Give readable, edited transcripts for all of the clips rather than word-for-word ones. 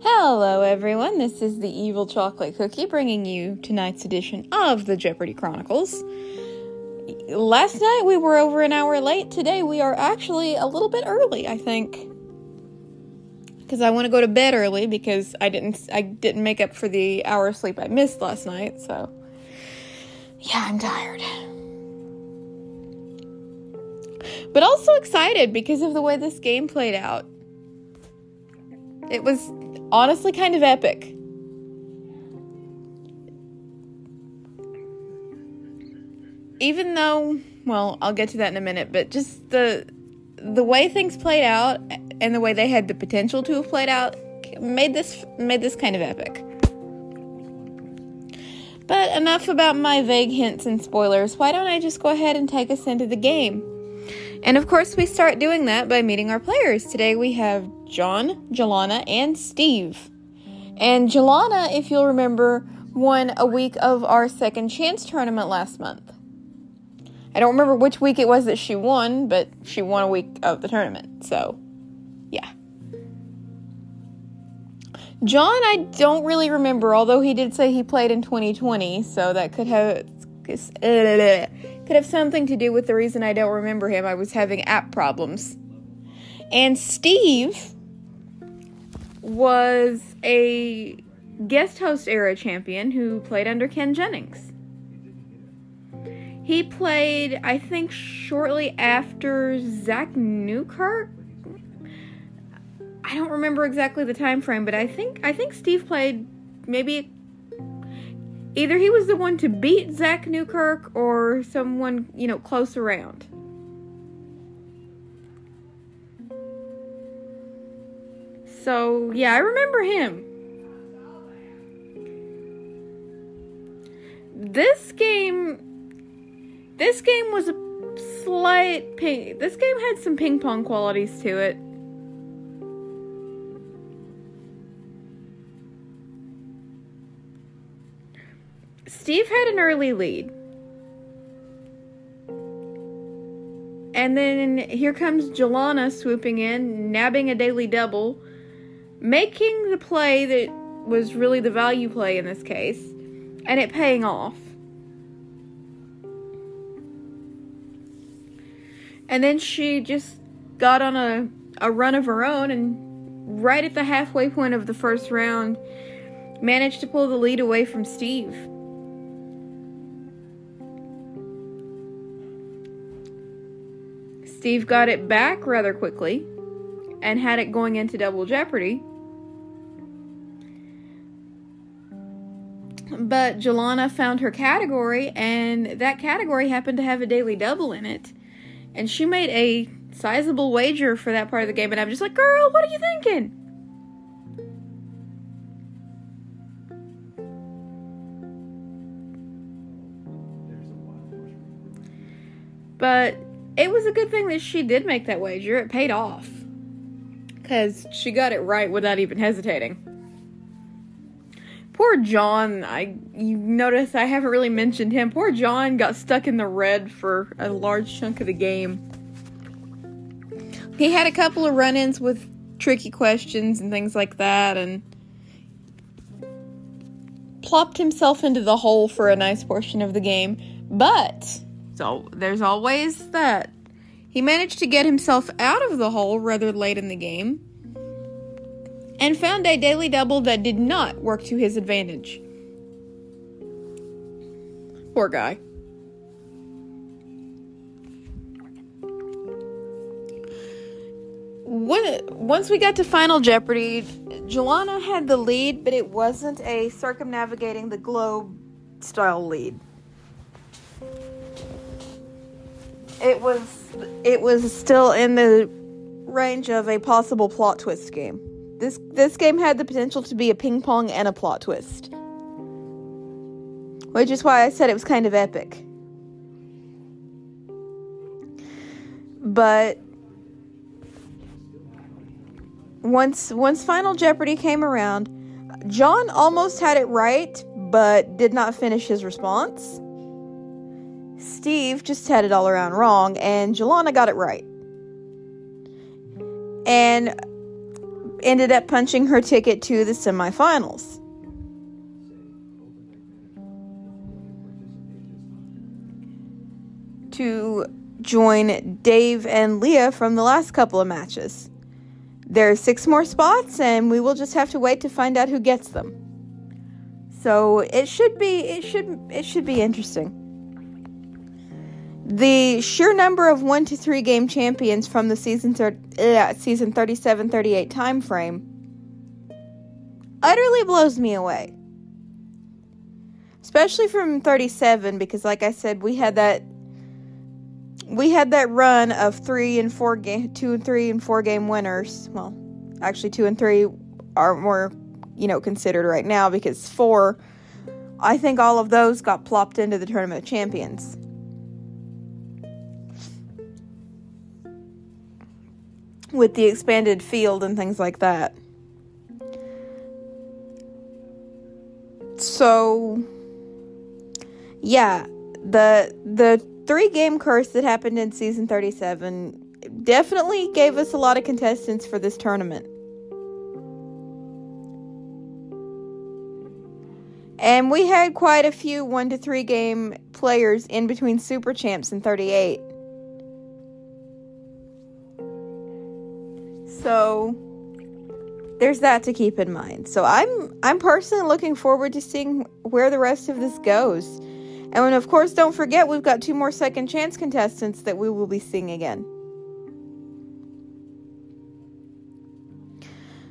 Hello everyone, this is the Evil Chocolate Cookie bringing you tonight's edition of the Jeopardy Chronicles. Last night we were over an hour late. Today we are actually a little bit early, I think. Because I want to go to bed early because I didn't make up for the hour of sleep I missed last night, so yeah, I'm tired. But also excited because of the way this game played out. It was honestly kind of epic. Even though, well, I'll get to that in a minute, but just the way things played out and the way they had the potential to have played out made this kind of epic. But enough about my vague hints and spoilers. Why don't I just go ahead and take us into the game? And of course, we start doing that by meeting our players. Today we have John, Jelana, and Steve. And Jelana, if you'll remember, won a week of our second chance tournament last month. I don't remember which week it was that she won, but she won a week of the tournament. So, yeah. John, I don't really remember, although he did say he played in 2020, so that could have something to do with the reason I don't remember him. I was having app problems. And Steve was a guest host era champion who played under Ken Jennings. He played, I think, shortly after Zach Newkirk. I don't remember exactly the time frame, but I think Steve played maybe. Either he was the one to beat Zach Newkirk or someone, close around. So, yeah, I remember him. This game was a slight ping. This game had some ping pong qualities to it. Steve had an early lead. And then here comes Jelana swooping in, nabbing a daily double, making the play that was really the value play in this case, and it paying off. And then she just got on a run of her own, and right at the halfway point of the first round, managed to pull the lead away from Steve. Steve got it back rather quickly and had it going into Double Jeopardy. But Jelana found her category, and that category happened to have a daily double in it. And she made a sizable wager for that part of the game, and I'm just like, girl, what are you thinking? But it was a good thing that she did make that wager. It paid off. Because she got it right without even hesitating. Poor John. You notice I haven't really mentioned him. Poor John got stuck in the red for a large chunk of the game. He had a couple of run-ins with tricky questions and things like that. And plopped himself into the hole for a nice portion of the game. But so there's always that. He managed to get himself out of the hole rather late in the game and found a daily double that did not work to his advantage. Poor guy. Once we got to Final Jeopardy, Jelana had the lead, but it wasn't a circumnavigating the globe style lead. It was still in the range of a possible plot twist game. This game had the potential to be a ping pong and a plot twist. Which is why I said it was kind of epic. But once Final Jeopardy came around, John almost had it right, but did not finish his response. Steve just had it all around wrong, and Jelana got it right. And ended up punching her ticket to the semifinals. To join Dave and Leah from the last couple of matches. There are 6 more spots, and we will just have to wait to find out who gets them. So it should be interesting. The sheer number of 1 to 3 game champions from the season 37-38 time frame utterly blows me away. Especially from 37, because like I said, we had that run of 2 and 3 and 4 game winners. Well, actually 2 and 3 are more, considered right now, because 4, I think all of those got plopped into the Tournament of Champions. With the expanded field and things like that. So, yeah, the 3-game curse that happened in season 37 definitely gave us a lot of contestants for this tournament. And we had quite a few 1 to 3 game players in between Super Champs and 38. So there's that to keep in mind. So I'm personally looking forward to seeing where the rest of this goes. And of course, don't forget, we've got 2 more second chance contestants that we will be seeing again.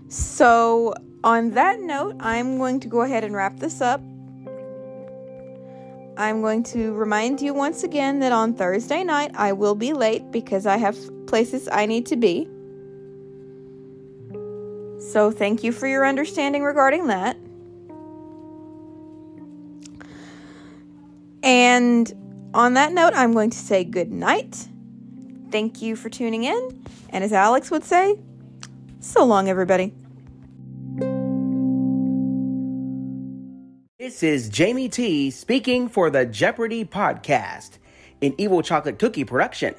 So on that note, I'm going to go ahead and wrap this up. I'm going to remind you once again that on Thursday night, I will be late because I have places I need to be. So thank you for your understanding regarding that. And on that note, I'm going to say good night. Thank you for tuning in. And as Alex would say, so long, everybody. This is Jamie T speaking for the Jeopardy podcast, an Evil Chocolate Cookie production.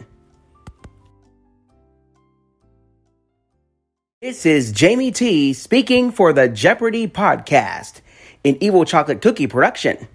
This is Jamie T speaking for the Jeopardy podcast, an Evil Chocolate Cookie production.